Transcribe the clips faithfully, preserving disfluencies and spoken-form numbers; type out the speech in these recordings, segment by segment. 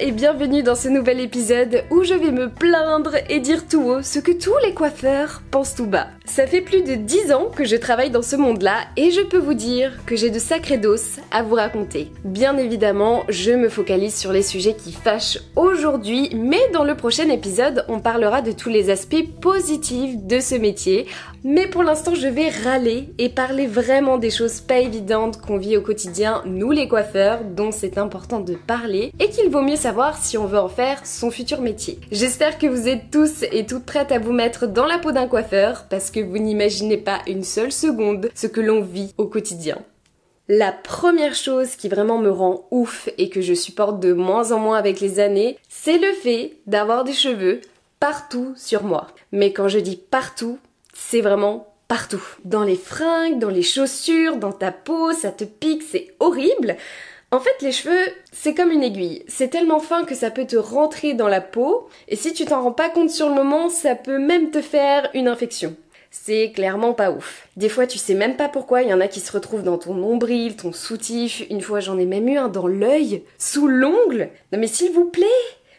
et bienvenue dans ce nouvel épisode où je vais me plaindre et dire tout haut ce que tous les coiffeurs pensent tout bas. Ça fait plus de dix ans que je travaille dans ce monde-là et je peux vous dire que j'ai de sacrées doses à vous raconter. Bien évidemment, je me focalise sur les sujets qui fâchent aujourd'hui, mais dans le prochain épisode, on parlera de tous les aspects positifs de ce métier. Mais pour l'instant, je vais râler et parler vraiment des choses pas évidentes qu'on vit au quotidien, nous les coiffeurs, dont c'est important de parler et qu'il vaut mieux savoir si on veut en faire son futur métier. J'espère que vous êtes tous et toutes prêtes à vous mettre dans la peau d'un coiffeur parce que vous n'imaginez pas une seule seconde ce que l'on vit au quotidien. La première chose qui vraiment me rend ouf et que je supporte de moins en moins avec les années, c'est le fait d'avoir des cheveux partout sur moi. Mais quand je dis partout, c'est vraiment partout. Dans les fringues, dans les chaussures, dans ta peau, ça te pique, c'est horrible. En fait, les cheveux, c'est comme une aiguille. C'est tellement fin que ça peut te rentrer dans la peau et si tu t'en rends pas compte sur le moment, ça peut même te faire une infection. C'est clairement pas ouf. Des fois, tu sais même pas pourquoi, il y en a qui se retrouvent dans ton nombril, ton soutif. Une fois, j'en ai même eu un dans l'œil, sous l'ongle. Non mais s'il vous plaît,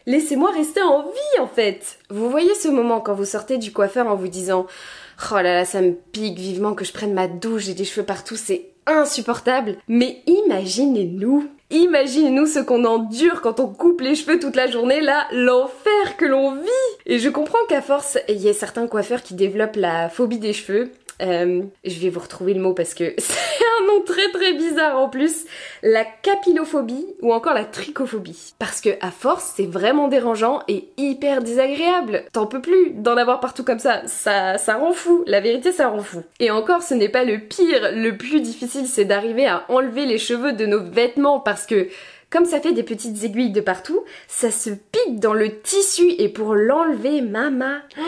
laissez-moi rester en vie en fait. Vous voyez ce moment quand vous sortez du coiffeur en vous disant « Oh là là, ça me pique vivement que je prenne ma douche, j'ai des cheveux partout, c'est insupportable !» Mais imaginez-nous Imaginez-nous ce qu'on endure quand on coupe les cheveux toute la journée, là, l'enfer que l'on vit. Et je comprends qu'à force, il y a certains coiffeurs qui développent la phobie des cheveux. Euh, je vais vous retrouver le mot parce que c'est un nom très très bizarre en plus. La capillophobie ou encore la trichophobie. Parce que à force, c'est vraiment dérangeant et hyper désagréable. T'en peux plus d'en avoir partout comme ça. Ça, ça rend fou. La vérité, ça rend fou. Et encore, ce n'est pas le pire. Le plus difficile, c'est d'arriver à enlever les cheveux de nos vêtements parce que comme ça fait des petites aiguilles de partout, ça se pique dans le tissu et pour l'enlever, maman. Oh,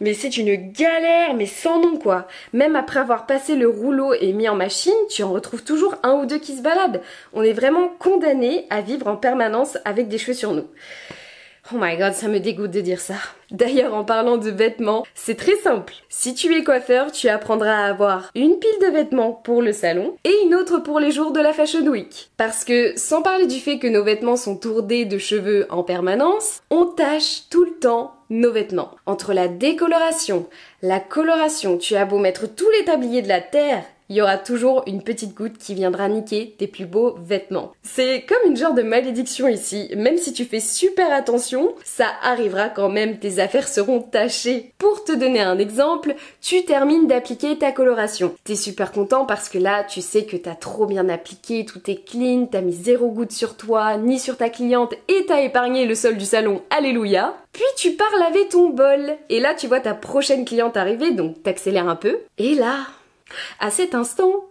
mais c'est une galère, mais sans nom quoi. Même après avoir passé le rouleau et mis en machine, tu en retrouves toujours un ou deux qui se baladent. On est vraiment condamnés à vivre en permanence avec des cheveux sur nous. Oh my god, ça me dégoûte de dire ça. D'ailleurs, en parlant de vêtements, c'est très simple. Si tu es coiffeur, tu apprendras à avoir une pile de vêtements pour le salon et une autre pour les jours de la Fashion Week. Parce que, sans parler du fait que nos vêtements sont tourdés de cheveux en permanence, on tâche tout le temps nos vêtements. Entre la décoloration, la coloration, tu as beau mettre tous les tabliers de la terre, il y aura toujours une petite goutte qui viendra niquer tes plus beaux vêtements. C'est comme une genre de malédiction ici. Même si tu fais super attention, ça arrivera quand même, tes affaires seront tachées. Pour te donner un exemple, tu termines d'appliquer ta coloration. T'es super content parce que là, tu sais que t'as trop bien appliqué, tout est clean, t'as mis zéro goutte sur toi, ni sur ta cliente, et t'as épargné le sol du salon, alléluia. Puis tu pars laver ton bol. Et là, tu vois ta prochaine cliente arriver, donc t'accélères un peu. Et là... à cet instant,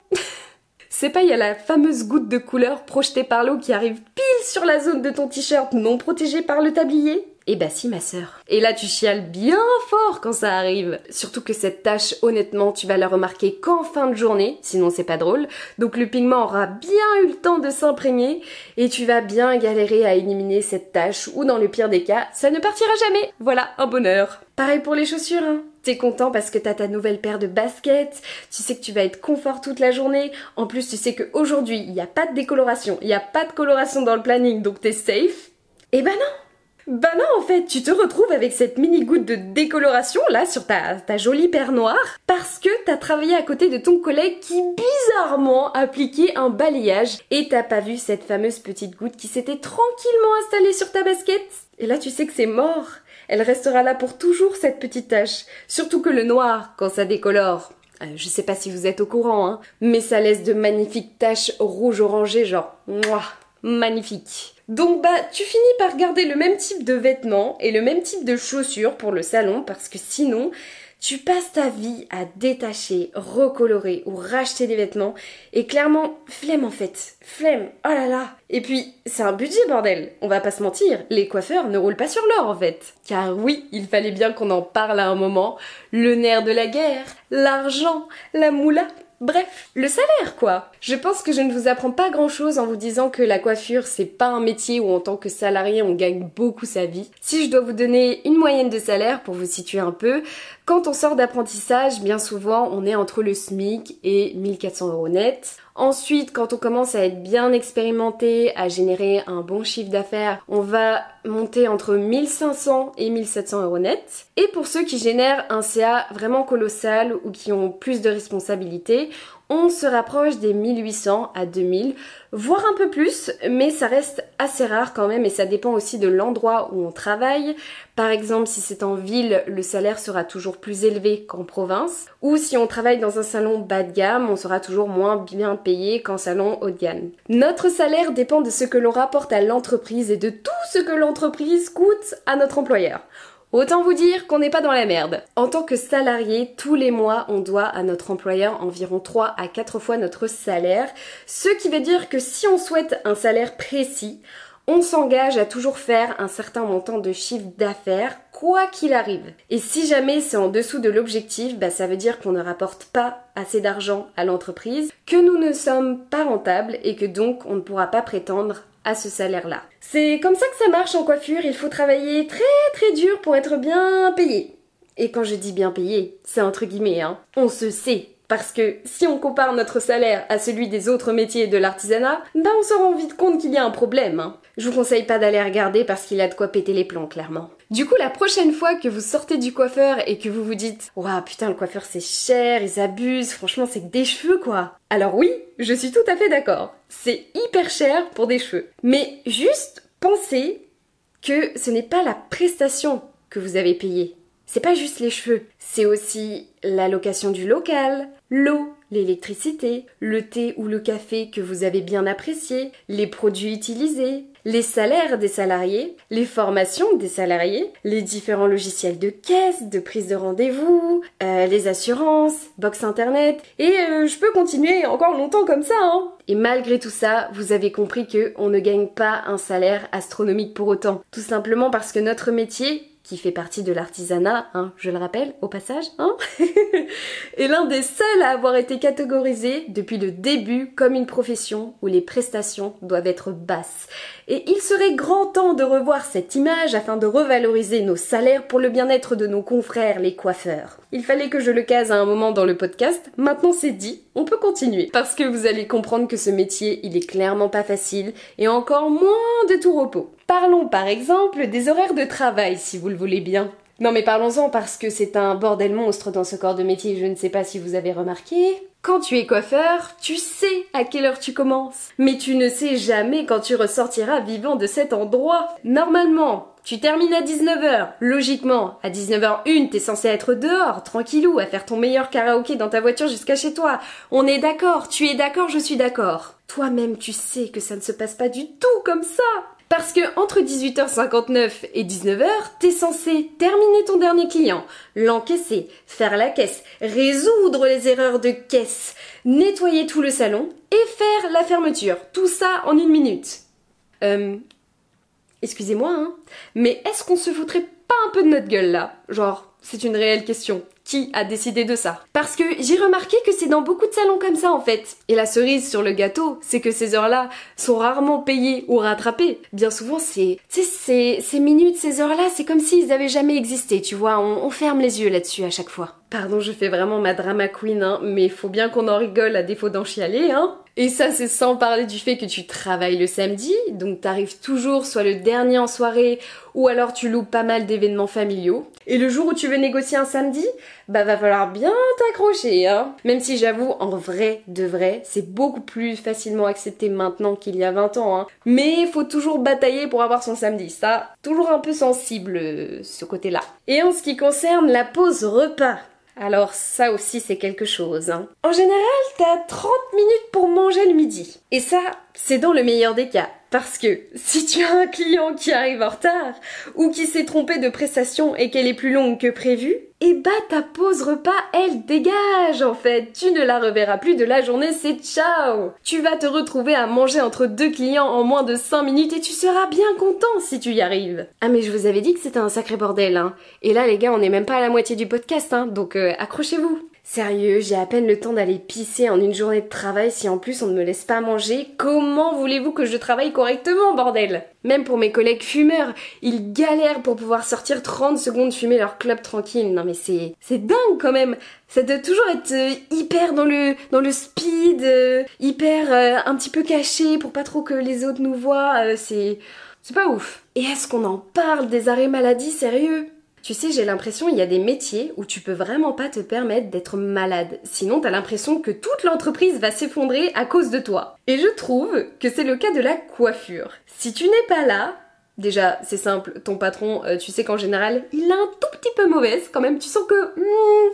c'est pas, il y a la fameuse goutte de couleur projetée par l'eau qui arrive pile sur la zone de ton t-shirt non protégée par le tablier. Eh bah si ma sœur. Et là tu chiales bien fort quand ça arrive. Surtout que cette tache, honnêtement, tu vas la remarquer qu'en fin de journée, sinon c'est pas drôle. Donc le pigment aura bien eu le temps de s'imprégner et tu vas bien galérer à éliminer cette tache ou dans le pire des cas, ça ne partira jamais. Voilà, un bonheur. Pareil pour les chaussures, hein. T'es content parce que t'as ta nouvelle paire de baskets, tu sais que tu vas être confort toute la journée, en plus tu sais qu'aujourd'hui il n'y a pas de décoloration, il n'y a pas de coloration dans le planning donc t'es safe. Et bah non Bah non en fait, tu te retrouves avec cette mini goutte de décoloration là sur ta, ta jolie paire noire parce que t'as travaillé à côté de ton collègue qui bizarrement appliquait un balayage et t'as pas vu cette fameuse petite goutte qui s'était tranquillement installée sur ta basket. Et là tu sais que c'est mort, elle restera là pour toujours cette petite tache. Surtout que le noir, quand ça décolore, euh, je sais pas si vous êtes au courant hein, mais ça laisse de magnifiques taches rouge orangé genre mouah, magnifique. Donc bah tu finis par garder le même type de vêtements et le même type de chaussures pour le salon parce que sinon tu passes ta vie à détacher, recolorer ou racheter des vêtements et clairement flemme en fait, flemme, oh là là. Et puis c'est un budget bordel, on va pas se mentir, les coiffeurs ne roulent pas sur l'or en fait. Car oui, il fallait bien qu'on en parle à un moment, le nerf de la guerre, l'argent, la moula, Bref, le salaire quoi. Je pense que je ne vous apprends pas grand chose en vous disant que la coiffure c'est pas un métier où en tant que salarié on gagne beaucoup sa vie. Si je dois vous donner une moyenne de salaire pour vous situer un peu, quand on sort d'apprentissage bien souvent on est entre le SMIC et mille quatre cents euros net. Ensuite, quand on commence à être bien expérimenté, à générer un bon chiffre d'affaires, on va monter entre mille cinq cents et mille sept cents euros net. Et pour ceux qui génèrent un C A vraiment colossal ou qui ont plus de responsabilités, on se rapproche des mille huit cents à deux mille, voire un peu plus, mais ça reste assez rare quand même et ça dépend aussi de l'endroit où on travaille. Par exemple, si c'est en ville, le salaire sera toujours plus élevé qu'en province. Ou si on travaille dans un salon bas de gamme, on sera toujours moins bien payé qu'en salon haut de gamme. Notre salaire dépend de ce que l'on rapporte à l'entreprise et de tout ce que l'entreprise coûte à notre employeur. Autant vous dire qu'on n'est pas dans la merde. En tant que salarié, tous les mois, on doit à notre employeur environ trois à quatre fois notre salaire, ce qui veut dire que si on souhaite un salaire précis, on s'engage à toujours faire un certain montant de chiffre d'affaires, quoi qu'il arrive. Et si jamais c'est en dessous de l'objectif, bah ça veut dire qu'on ne rapporte pas assez d'argent à l'entreprise, que nous ne sommes pas rentables et que donc on ne pourra pas prétendre à ce salaire-là. C'est comme ça que ça marche en coiffure, il faut travailler très très dur pour être bien payé. Et quand je dis bien payé, c'est entre guillemets, hein. On se sait. Parce que si on compare notre salaire à celui des autres métiers de l'artisanat, ben on se rend vite compte qu'il y a un problème, hein. Je vous conseille pas d'aller regarder parce qu'il a de quoi péter les plombs, clairement. Du coup, la prochaine fois que vous sortez du coiffeur et que vous vous dites « Waouh, putain, le coiffeur c'est cher, ils abusent, franchement c'est que des cheveux quoi !» Alors oui, je suis tout à fait d'accord, c'est hyper cher pour des cheveux. Mais juste pensez que ce n'est pas la prestation que vous avez payée. C'est pas juste les cheveux, c'est aussi la location du local, l'eau, l'électricité, le thé ou le café que vous avez bien apprécié, les produits utilisés, les salaires des salariés, les formations des salariés, les différents logiciels de caisse, de prise de rendez-vous, euh, les assurances, box internet, et euh, je peux continuer encore longtemps comme ça, hein. Et malgré tout ça, vous avez compris qu'on ne gagne pas un salaire astronomique pour autant, tout simplement parce que notre métier, qui fait partie de l'artisanat, hein, je le rappelle au passage, hein, est l'un des seuls à avoir été catégorisé depuis le début comme une profession où les prestations doivent être basses. Et il serait grand temps de revoir cette image afin de revaloriser nos salaires pour le bien-être de nos confrères, les coiffeurs. Il fallait que je le case à un moment dans le podcast, maintenant c'est dit, on peut continuer. Parce que vous allez comprendre que ce métier, il est clairement pas facile et encore moins de tout repos. Parlons par exemple des horaires de travail, si vous le voulez bien. Non mais parlons-en parce que c'est un bordel monstre dans ce corps de métier, je ne sais pas si vous avez remarqué. Quand tu es coiffeur, tu sais à quelle heure tu commences, mais tu ne sais jamais quand tu ressortiras vivant de cet endroit. Normalement, tu termines à dix-neuf heures, logiquement, à dix-neuf heures une, t'es censé être dehors, tranquillou, à faire ton meilleur karaoké dans ta voiture jusqu'à chez toi. On est d'accord, tu es d'accord, je suis d'accord. Toi-même, tu sais que ça ne se passe pas du tout comme ça. Parce que entre dix-huit heures cinquante-neuf et dix-neuf heures, t'es censé terminer ton dernier client, l'encaisser, faire la caisse, résoudre les erreurs de caisse, nettoyer tout le salon et faire la fermeture. Tout ça en une minute. Euh... Excusez-moi, hein, mais est-ce qu'on se foutrait pas un peu de notre gueule là? Genre, c'est une réelle question. Qui a décidé de ça? Parce que j'ai remarqué que c'est dans beaucoup de salons comme ça en fait. Et la cerise sur le gâteau, c'est que ces heures-là sont rarement payées ou rattrapées. Bien souvent, c'est, tu sais, ces, ces minutes, ces heures-là, c'est comme s'ils n'avaient jamais existé, tu vois. On, on ferme les yeux là-dessus à chaque fois. Pardon, je fais vraiment ma drama queen, hein, mais faut bien qu'on en rigole à défaut d'en chialer, hein. Et ça, c'est sans parler du fait que tu travailles le samedi, donc t'arrives toujours soit le dernier en soirée, ou alors tu loupes pas mal d'événements familiaux. Et le jour où tu veux négocier un samedi, bah va falloir bien t'accrocher, hein. Même si j'avoue, en vrai de vrai, c'est beaucoup plus facilement accepté maintenant qu'il y a vingt ans, hein. Mais faut toujours batailler pour avoir son samedi, ça, toujours un peu sensible, euh, ce côté-là. Et en ce qui concerne la pause repas, alors ça aussi c'est quelque chose, hein. En général, t'as trente minutes pour manger le midi. Et ça, c'est dans le meilleur des cas. Parce que si tu as un client qui arrive en retard ou qui s'est trompé de prestation et qu'elle est plus longue que prévu, et bah ta pause repas, elle dégage en fait. Tu ne la reverras plus de la journée, c'est ciao. Tu vas te retrouver à manger entre deux clients en moins de cinq minutes et tu seras bien content si tu y arrives. Ah mais je vous avais dit que c'était un sacré bordel, hein. Et là les gars, on n'est même pas à la moitié du podcast, hein, donc euh, accrochez-vous. Sérieux, j'ai à peine le temps d'aller pisser en une journée de travail si en plus on ne me laisse pas manger. Comment voulez-vous que je travaille correctement, bordel? Même pour mes collègues fumeurs, ils galèrent pour pouvoir sortir trente secondes fumer leur clope tranquille. Non mais c'est c'est dingue quand même. Ça doit toujours être euh, hyper dans le dans le speed, euh, hyper euh, un petit peu caché pour pas trop que les autres nous voient. Euh, c'est c'est pas ouf. Et est-ce qu'on en parle des arrêts maladie, sérieux? Tu sais, j'ai l'impression qu'il y a des métiers où tu peux vraiment pas te permettre d'être malade. Sinon, t'as l'impression que toute l'entreprise va s'effondrer à cause de toi. Et je trouve que c'est le cas de la coiffure. Si tu n'es pas là, déjà, c'est simple, ton patron, euh, tu sais qu'en général, il est un tout petit peu mauvaise quand même. Tu sens que, mm,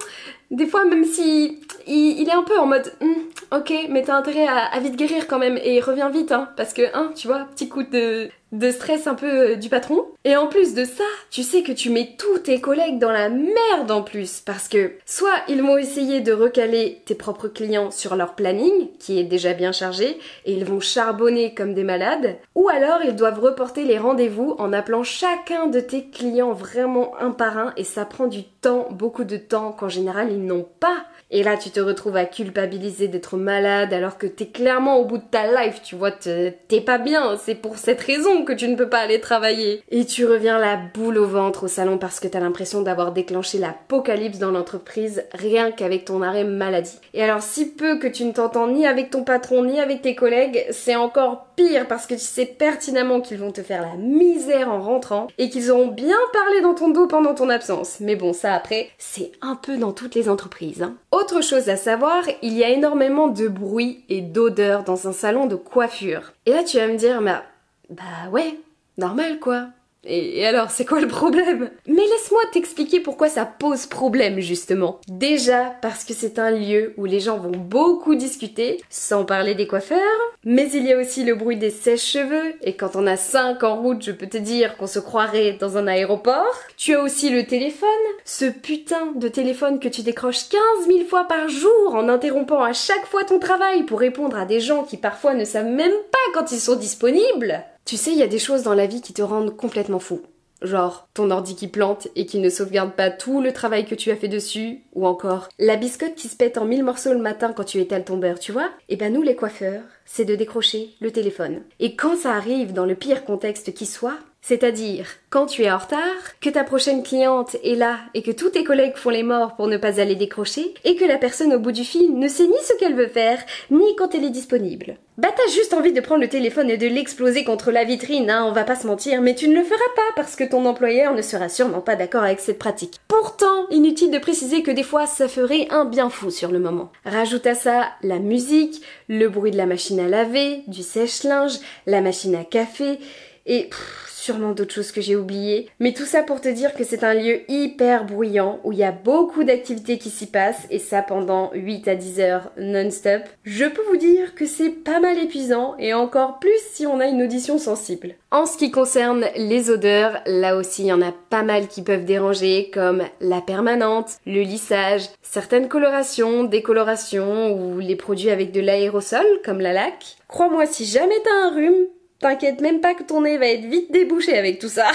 des fois, même si il, il est un peu en mode, mm, ok, mais t'as intérêt à, à vite guérir quand même et reviens vite, hein, parce que, hein, tu vois, petit coup de... de stress un peu du patron. Et en plus de ça, tu sais que tu mets tous tes collègues dans la merde en plus, parce que soit ils vont essayer de recaler tes propres clients sur leur planning, qui est déjà bien chargé, et ils vont charbonner comme des malades, ou alors ils doivent reporter les rendez-vous en appelant chacun de tes clients vraiment un par un, et ça prend du temps, beaucoup de temps, qu'en général ils n'ont pas. Et là, tu te retrouves à culpabiliser d'être malade alors que t'es clairement au bout de ta life, tu vois, t'es pas bien, c'est pour cette raison que tu ne peux pas aller travailler. Et tu reviens la boule au ventre au salon parce que t'as l'impression d'avoir déclenché l'apocalypse dans l'entreprise rien qu'avec ton arrêt maladie. Et alors, si peu que tu ne t'entends ni avec ton patron ni avec tes collègues, c'est encore pire parce que tu sais pertinemment qu'ils vont te faire la misère en rentrant et qu'ils auront bien parlé dans ton dos pendant ton absence. Mais bon, ça après, c'est un peu dans toutes les entreprises, hein. Autre chose à savoir, il y a énormément de bruit et d'odeur dans un salon de coiffure. Et là tu vas me dire, bah, bah ouais, normal quoi. Et, et alors c'est quoi le problème? Mais laisse-moi t'expliquer pourquoi ça pose problème justement. Déjà parce que c'est un lieu où les gens vont beaucoup discuter, sans parler des coiffeurs. Mais il y a aussi le bruit des sèches-cheveux, et quand on a cinq en route, je peux te dire qu'on se croirait dans un aéroport. Tu as aussi le téléphone, ce putain de téléphone que tu décroches quinze mille fois par jour en interrompant à chaque fois ton travail pour répondre à des gens qui parfois ne savent même pas quand ils sont disponibles. Tu sais, il y a des choses dans la vie qui te rendent complètement fou. Genre ton ordi qui plante et qui ne sauvegarde pas tout le travail que tu as fait dessus, ou encore la biscotte qui se pète en mille morceaux le matin quand tu étales ton beurre, tu vois? Et ben nous les coiffeurs, c'est de décrocher le téléphone. Et quand ça arrive dans le pire contexte qui soit, c'est-à-dire quand tu es en retard, que ta prochaine cliente est là et que tous tes collègues font les morts pour ne pas aller décrocher, et que la personne au bout du fil ne sait ni ce qu'elle veut faire, ni quand elle est disponible. Bah t'as juste envie de prendre le téléphone et de l'exploser contre la vitrine, hein, on va pas se mentir, mais tu ne le feras pas parce que ton employeur ne sera sûrement pas d'accord avec cette pratique. Pourtant, inutile de préciser que des fois ça ferait un bien fou sur le moment. Rajoute à ça la musique, le bruit de la machine à laver, du sèche-linge, la machine à café, et... Pff, sûrement d'autres choses que j'ai oubliées, mais tout ça pour te dire que c'est un lieu hyper bruyant où il y a beaucoup d'activités qui s'y passent, et ça pendant huit à dix heures non-stop. Je peux vous dire que c'est pas mal épuisant, et encore plus si on a une audition sensible. En ce qui concerne les odeurs, là aussi il y en a pas mal qui peuvent déranger, comme la permanente, le lissage, certaines colorations, décolorations ou les produits avec de l'aérosol comme la laque. Crois-moi, si jamais t'as un rhume, t'inquiète même pas que ton nez va être vite débouché avec tout ça.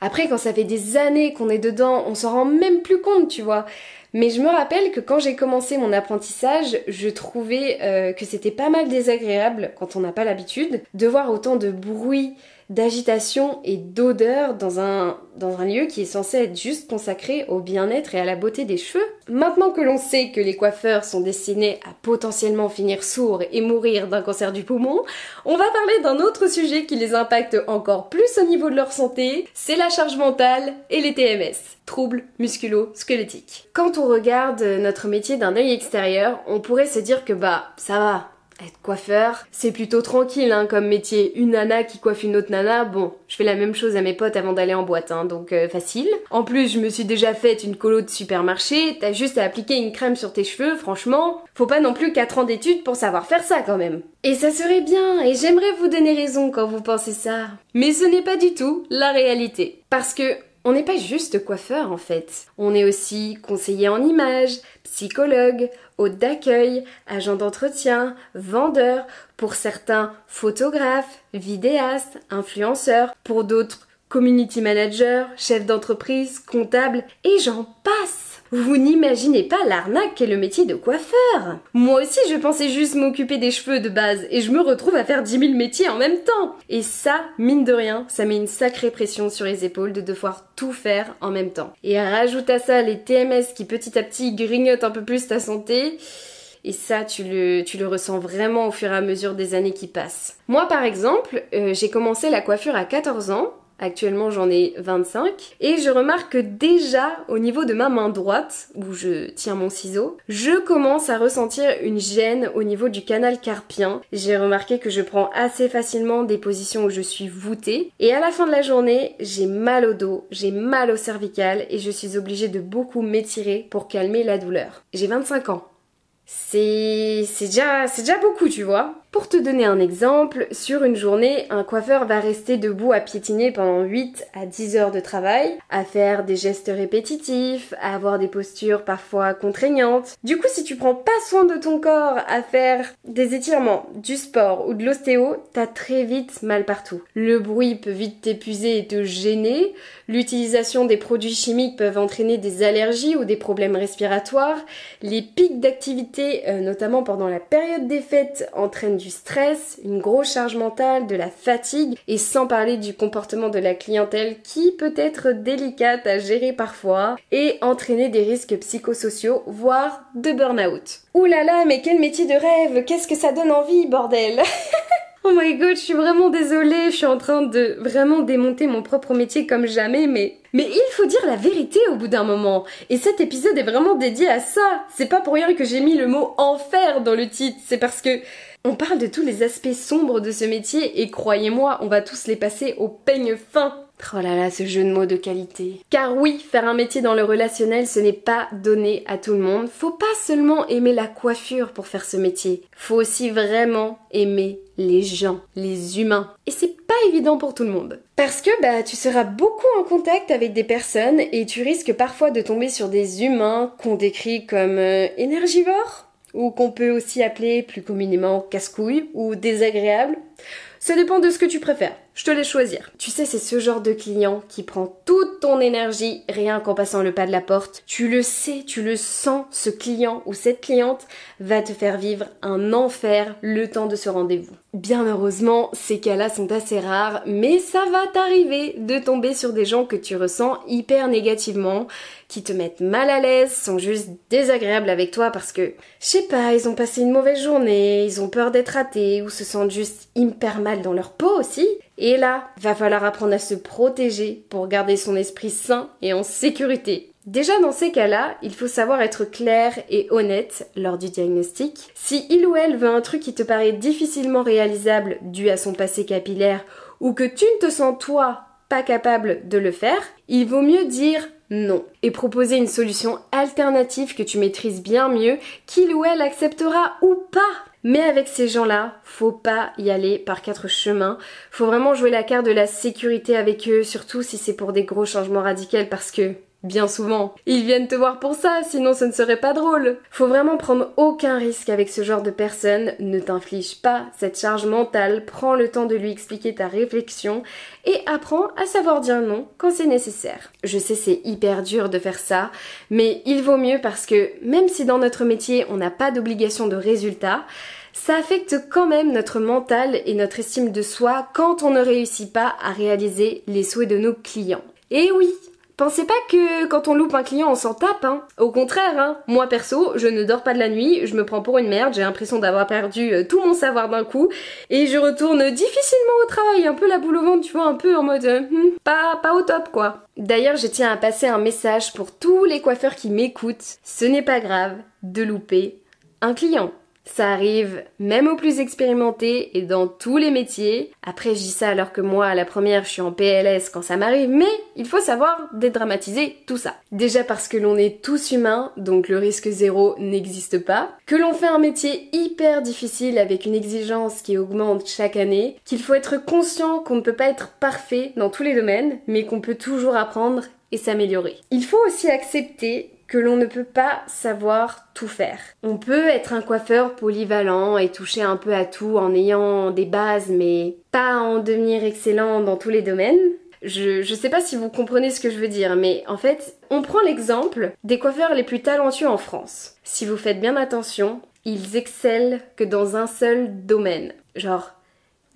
Après, quand ça fait des années qu'on est dedans, on s'en rend même plus compte, tu vois. Mais je me rappelle que quand j'ai commencé mon apprentissage, je trouvais euh, que c'était pas mal désagréable, quand on n'a pas l'habitude, de voir autant de bruit, d'agitation et d'odeur dans un, dans un lieu qui est censé être juste consacré au bien-être et à la beauté des cheveux. Maintenant que l'on sait que les coiffeurs sont destinés à potentiellement finir sourds et mourir d'un cancer du poumon, on va parler d'un autre sujet qui les impacte encore plus au niveau de leur santé, c'est la charge mentale et les T M S, troubles musculo-squelettiques. Quand on regarde notre métier d'un œil extérieur, on pourrait se dire que bah, ça va. Être coiffeur, c'est plutôt tranquille hein, comme métier. Une nana qui coiffe une autre nana, bon, je fais la même chose à mes potes avant d'aller en boîte, hein, donc euh, facile. En plus, je me suis déjà faite une colo de supermarché, t'as juste à appliquer une crème sur tes cheveux, franchement, faut pas non plus quatre ans d'études pour savoir faire ça quand même. Et ça serait bien, et j'aimerais vous donner raison quand vous pensez ça. Mais ce n'est pas du tout la réalité. Parce que, on n'est pas juste coiffeur en fait. On est aussi conseiller en images, psychologue, hôte d'accueil, agent d'entretien, vendeur, pour certains photographe, vidéaste, influenceur, pour d'autres community manager, chef d'entreprise, comptable, et j'en passe. Vous n'imaginez pas l'arnaque qu'est le métier de coiffeur. Moi aussi je pensais juste m'occuper des cheveux de base et je me retrouve à faire dix mille métiers en même temps. Et ça, mine de rien, ça met une sacrée pression sur les épaules de devoir tout faire en même temps. Et rajoute à ça les T M S qui petit à petit grignotent un peu plus ta santé. Et ça, tu le, tu le ressens vraiment au fur et à mesure des années qui passent. Moi, par exemple, euh, j'ai commencé la coiffure à quatorze ans. Actuellement, j'en ai vingt-cinq. Et je remarque que déjà, au niveau de ma main droite, où je tiens mon ciseau, je commence à ressentir une gêne au niveau du canal carpien. J'ai remarqué que je prends assez facilement des positions où je suis voûtée. Et à la fin de la journée, j'ai mal au dos, j'ai mal au cervical et je suis obligée de beaucoup m'étirer pour calmer la douleur. J'ai vingt-cinq ans. C'est déjà, déjà beaucoup, tu vois. Pour te donner un exemple, sur une journée, un coiffeur va rester debout à piétiner pendant huit à dix heures de travail, à faire des gestes répétitifs, à avoir des postures parfois contraignantes. Du coup, si tu prends pas soin de ton corps à faire des étirements, du sport ou de l'ostéo, t'as très vite mal partout. Le bruit peut vite t'épuiser et te gêner, l'utilisation des produits chimiques peuvent entraîner des allergies ou des problèmes respiratoires, les pics d'activité, euh, notamment pendant la période des fêtes, entraînent du stress, une grosse charge mentale, de la fatigue et sans parler du comportement de la clientèle qui peut être délicate à gérer parfois et entraîner des risques psychosociaux, voire de burn-out. Ouh là là, mais quel métier de rêve! Qu'est-ce que ça donne envie, bordel! Oh my god, je suis vraiment désolée, je suis en train de vraiment démonter mon propre métier comme jamais, mais... Mais il faut dire la vérité au bout d'un moment. Et cet épisode est vraiment dédié à ça. C'est pas pour rien que j'ai mis le mot « enfer » dans le titre, c'est parce que... On parle de tous les aspects sombres de ce métier et croyez-moi, on va tous les passer au peigne fin. Oh là là, ce jeu de mots de qualité. Car oui, faire un métier dans le relationnel, ce n'est pas donné à tout le monde. Faut pas seulement aimer la coiffure pour faire ce métier. Faut aussi vraiment aimer les gens, les humains. Et c'est pas évident pour tout le monde. Parce que bah tu seras beaucoup en contact avec des personnes et tu risques parfois de tomber sur des humains qu'on décrit comme euh, énergivores, ou qu'on peut aussi appeler plus communément casse-couille ou désagréable. Ça dépend de ce que tu préfères, je te laisse choisir. Tu sais, c'est ce genre de client qui prend toute ton énergie rien qu'en passant le pas de la porte. Tu le sais, tu le sens, ce client ou cette cliente va te faire vivre un enfer le temps de ce rendez-vous. Bien heureusement, ces cas-là sont assez rares, mais ça va t'arriver de tomber sur des gens que tu ressens hyper négativement, qui te mettent mal à l'aise, sont juste désagréables avec toi parce que, je sais pas, ils ont passé une mauvaise journée, ils ont peur d'être ratés ou se sentent juste hyper mal dans leur peau aussi. Et là, va falloir apprendre à se protéger pour garder son esprit sain et en sécurité. Déjà dans ces cas-là, il faut savoir être clair et honnête lors du diagnostic. Si il ou elle veut un truc qui te paraît difficilement réalisable dû à son passé capillaire ou que tu ne te sens toi pas capable de le faire, il vaut mieux dire non et proposer une solution alternative que tu maîtrises bien mieux, qu'il ou elle acceptera ou pas. Mais avec ces gens-là, faut pas y aller par quatre chemins. Faut vraiment jouer la carte de la sécurité avec eux, surtout si c'est pour des gros changements radicaux parce que, bien souvent, ils viennent te voir pour ça, sinon ce ne serait pas drôle. Faut vraiment prendre aucun risque avec ce genre de personne. Ne t'inflige pas cette charge mentale, prends le temps de lui expliquer ta réflexion et apprends à savoir dire non quand c'est nécessaire. Je sais, c'est hyper dur de faire ça, mais il vaut mieux parce que même si dans notre métier on n'a pas d'obligation de résultat, ça affecte quand même notre mental et notre estime de soi quand on ne réussit pas à réaliser les souhaits de nos clients. Et oui! Pensez pas que quand on loupe un client, on s'en tape, hein. Au contraire, hein. Moi perso, je ne dors pas de la nuit, je me prends pour une merde, j'ai l'impression d'avoir perdu tout mon savoir d'un coup, et je retourne difficilement au travail, un peu la boule au ventre, tu vois, un peu en mode euh, hmm, pas, pas au top, quoi. D'ailleurs, je tiens à passer un message pour tous les coiffeurs qui m'écoutent. Ce n'est pas grave de louper un client. Ça arrive même aux plus expérimentés et dans tous les métiers. Après, je dis ça alors que moi, à la première, je suis en P L S quand ça m'arrive, mais il faut savoir dédramatiser tout ça. Déjà parce que l'on est tous humains, donc le risque zéro n'existe pas, que l'on fait un métier hyper difficile avec une exigence qui augmente chaque année, qu'il faut être conscient qu'on ne peut pas être parfait dans tous les domaines, mais qu'on peut toujours apprendre et s'améliorer. Il faut aussi accepter que l'on ne peut pas savoir tout faire. On peut être un coiffeur polyvalent et toucher un peu à tout en ayant des bases mais pas en devenir excellent dans tous les domaines. Je ne sais pas si vous comprenez ce que je veux dire, mais en fait, on prend l'exemple des coiffeurs les plus talentueux en France. Si vous faites bien attention, ils excellent que dans un seul domaine. Genre,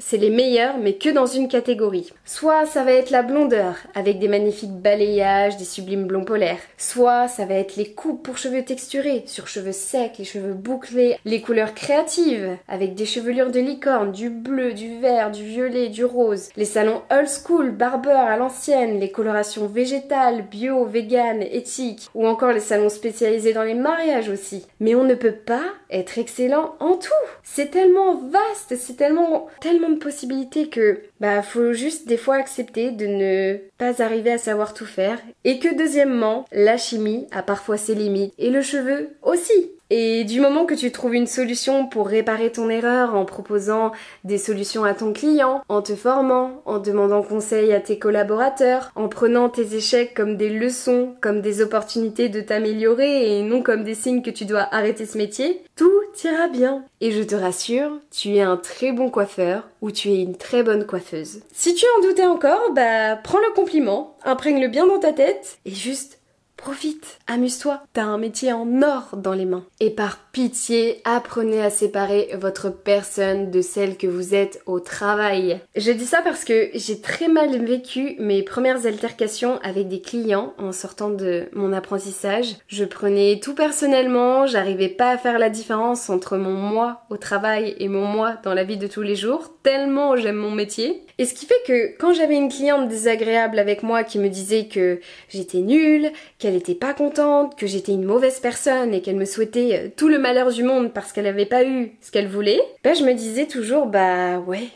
c'est les meilleurs, mais que dans une catégorie. Soit ça va être la blondeur, avec des magnifiques balayages, des sublimes blonds polaires. Soit ça va être les coupes pour cheveux texturés, sur cheveux secs, les cheveux bouclés, les couleurs créatives, avec des chevelures de licorne, du bleu, du vert, du violet, du rose. Les salons old school, barbeurs à l'ancienne, les colorations végétales, bio, vegan, éthiques, ou encore les salons spécialisés dans les mariages aussi. Mais on ne peut pas être excellent en tout. C'est tellement vaste, c'est tellement... tellement de possibilités que bah faut juste des fois accepter de ne pas arriver à savoir tout faire, et que deuxièmement la chimie a parfois ses limites et le cheveu aussi. Et du moment que tu trouves une solution pour réparer ton erreur en proposant des solutions à ton client, en te formant, en demandant conseil à tes collaborateurs, en prenant tes échecs comme des leçons, comme des opportunités de t'améliorer et non comme des signes que tu dois arrêter ce métier, tout ira bien. Et je te rassure, tu es un très bon coiffeur ou tu es une très bonne coiffeuse. Si tu en doutais encore, bah prends le compliment, imprègne-le bien dans ta tête et juste... profite, amuse-toi, t'as un métier en or dans les mains. Et par pitié, apprenez à séparer votre personne de celle que vous êtes au travail. Je dis ça parce que j'ai très mal vécu mes premières altercations avec des clients en sortant de mon apprentissage. Je prenais tout personnellement, j'arrivais pas à faire la différence entre mon moi au travail et mon moi dans la vie de tous les jours, tellement j'aime mon métier. Et ce qui fait que quand j'avais une cliente désagréable avec moi qui me disait que j'étais nulle, qu'elle n'était pas contente, que j'étais une mauvaise personne et qu'elle me souhaitait tout le malheur du monde parce qu'elle n'avait pas eu ce qu'elle voulait, ben je me disais toujours, bah ouais,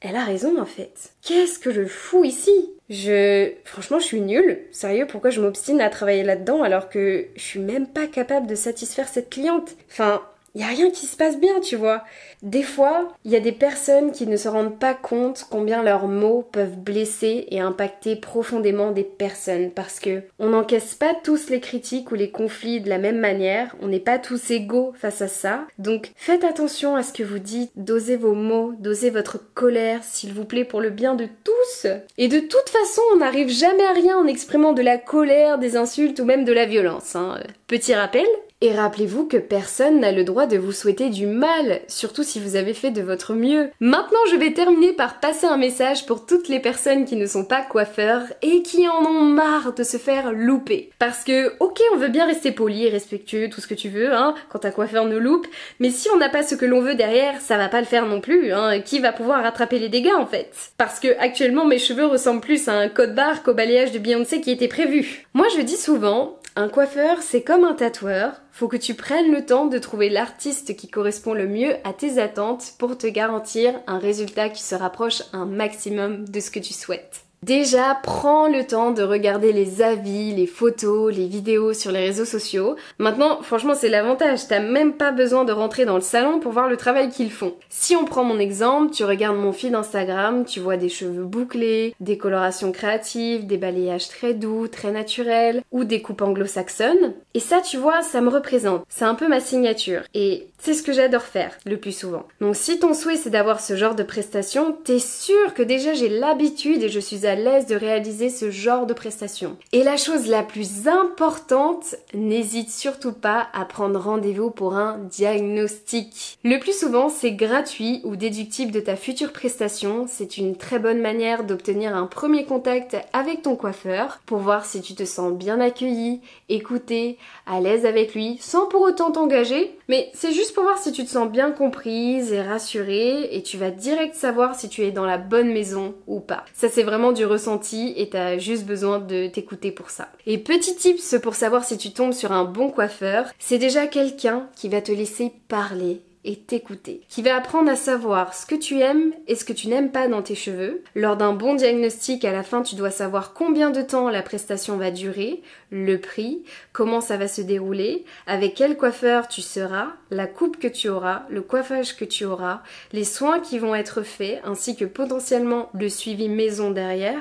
elle a raison en fait. Qu'est-ce que je fous ici ? Je... Franchement, je suis nulle. Sérieux, pourquoi je m'obstine à travailler là-dedans alors que je suis même pas capable de satisfaire cette cliente ? Enfin... il n'y a rien qui se passe bien, tu vois. Des fois, il y a des personnes qui ne se rendent pas compte combien leurs mots peuvent blesser et impacter profondément des personnes. Parce que on n'encaisse pas tous les critiques ou les conflits de la même manière. On n'est pas tous égaux face à ça. Donc faites attention à ce que vous dites. Dosez vos mots, dosez votre colère, s'il vous plaît, pour le bien de tous. Et de toute façon, on n'arrive jamais à rien en exprimant de la colère, des insultes ou même de la violence, hein. Petit rappel. Et rappelez-vous que personne n'a le droit de vous souhaiter du mal, surtout si vous avez fait de votre mieux. Maintenant, je vais terminer par passer un message pour toutes les personnes qui ne sont pas coiffeurs et qui en ont marre de se faire louper. Parce que, ok, on veut bien rester poli, respectueux, tout ce que tu veux, hein, quand un coiffeur nous loupe, mais si on n'a pas ce que l'on veut derrière, ça va pas le faire non plus, hein, qui va pouvoir rattraper les dégâts en fait? Parce que, actuellement, mes cheveux ressemblent plus à un code-barre qu'au balayage de Beyoncé qui était prévu. Moi, je dis souvent, un coiffeur, c'est comme un tatoueur, faut que tu prennes le temps de trouver l'artiste qui correspond le mieux à tes attentes pour te garantir un résultat qui se rapproche un maximum de ce que tu souhaites. Déjà, prends le temps de regarder les avis, les photos, les vidéos sur les réseaux sociaux. Maintenant, franchement, c'est l'avantage, t'as même pas besoin de rentrer dans le salon pour voir le travail qu'ils font. Si on prend mon exemple, tu regardes mon feed Instagram, tu vois des cheveux bouclés, des colorations créatives, des balayages très doux, très naturels, ou des coupes anglo-saxonnes. Et ça, tu vois, ça me représente. C'est un peu ma signature. Et c'est ce que j'adore faire, le plus souvent. Donc si ton souhait, c'est d'avoir ce genre de prestation, t'es sûr que déjà j'ai l'habitude et je suis à à l'aise de réaliser ce genre de prestations. Et la chose la plus importante, n'hésite surtout pas à prendre rendez-vous pour un diagnostic. Le plus souvent, c'est gratuit ou déductible de ta future prestation. C'est une très bonne manière d'obtenir un premier contact avec ton coiffeur pour voir si tu te sens bien accueilli, écouté, à l'aise avec lui, sans pour autant t'engager. Mais c'est juste pour voir si tu te sens bien comprise et rassurée, et tu vas direct savoir si tu es dans la bonne maison ou pas. Ça, c'est vraiment du ressenti et t'as juste besoin de t'écouter pour ça. Et petit tips pour savoir si tu tombes sur un bon coiffeur, c'est déjà quelqu'un qui va te laisser parler et t'écouter, qui va apprendre à savoir ce que tu aimes et ce que tu n'aimes pas dans tes cheveux. Lors d'un bon diagnostic, à la fin, tu dois savoir combien de temps la prestation va durer, le prix, comment ça va se dérouler, avec quel coiffeur tu seras, la coupe que tu auras, le coiffage que tu auras, les soins qui vont être faits, ainsi que potentiellement le suivi maison derrière.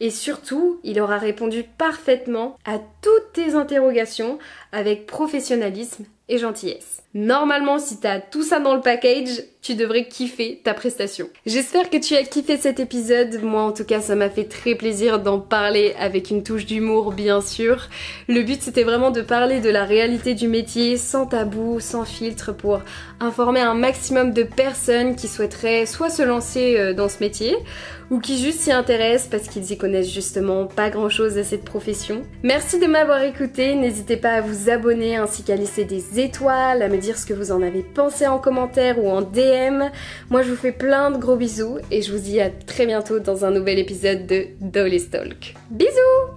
Et surtout, il aura répondu parfaitement à toutes tes interrogations avec professionnalisme et gentillesse. Normalement, si t'as tout ça dans le package, tu devrais kiffer ta prestation. J'espère que tu as kiffé cet épisode. Moi, en tout cas, ça m'a fait très plaisir d'en parler avec une touche d'humour, bien sûr. Le but, c'était vraiment de parler de la réalité du métier, sans tabou, sans filtre, pour informer un maximum de personnes qui souhaiteraient soit se lancer dans ce métier, ou qui juste s'y intéressent parce qu'ils y connaissent justement pas grand-chose à cette profession. Merci de m'avoir écouté. N'hésitez pas à vous abonner, ainsi qu'à laisser des étoiles, à me dire ce que vous en avez pensé en commentaire ou en D M. Moi, je vous fais plein de gros bisous et je vous dis à très bientôt dans un nouvel épisode de Dolly Talk. Bisous!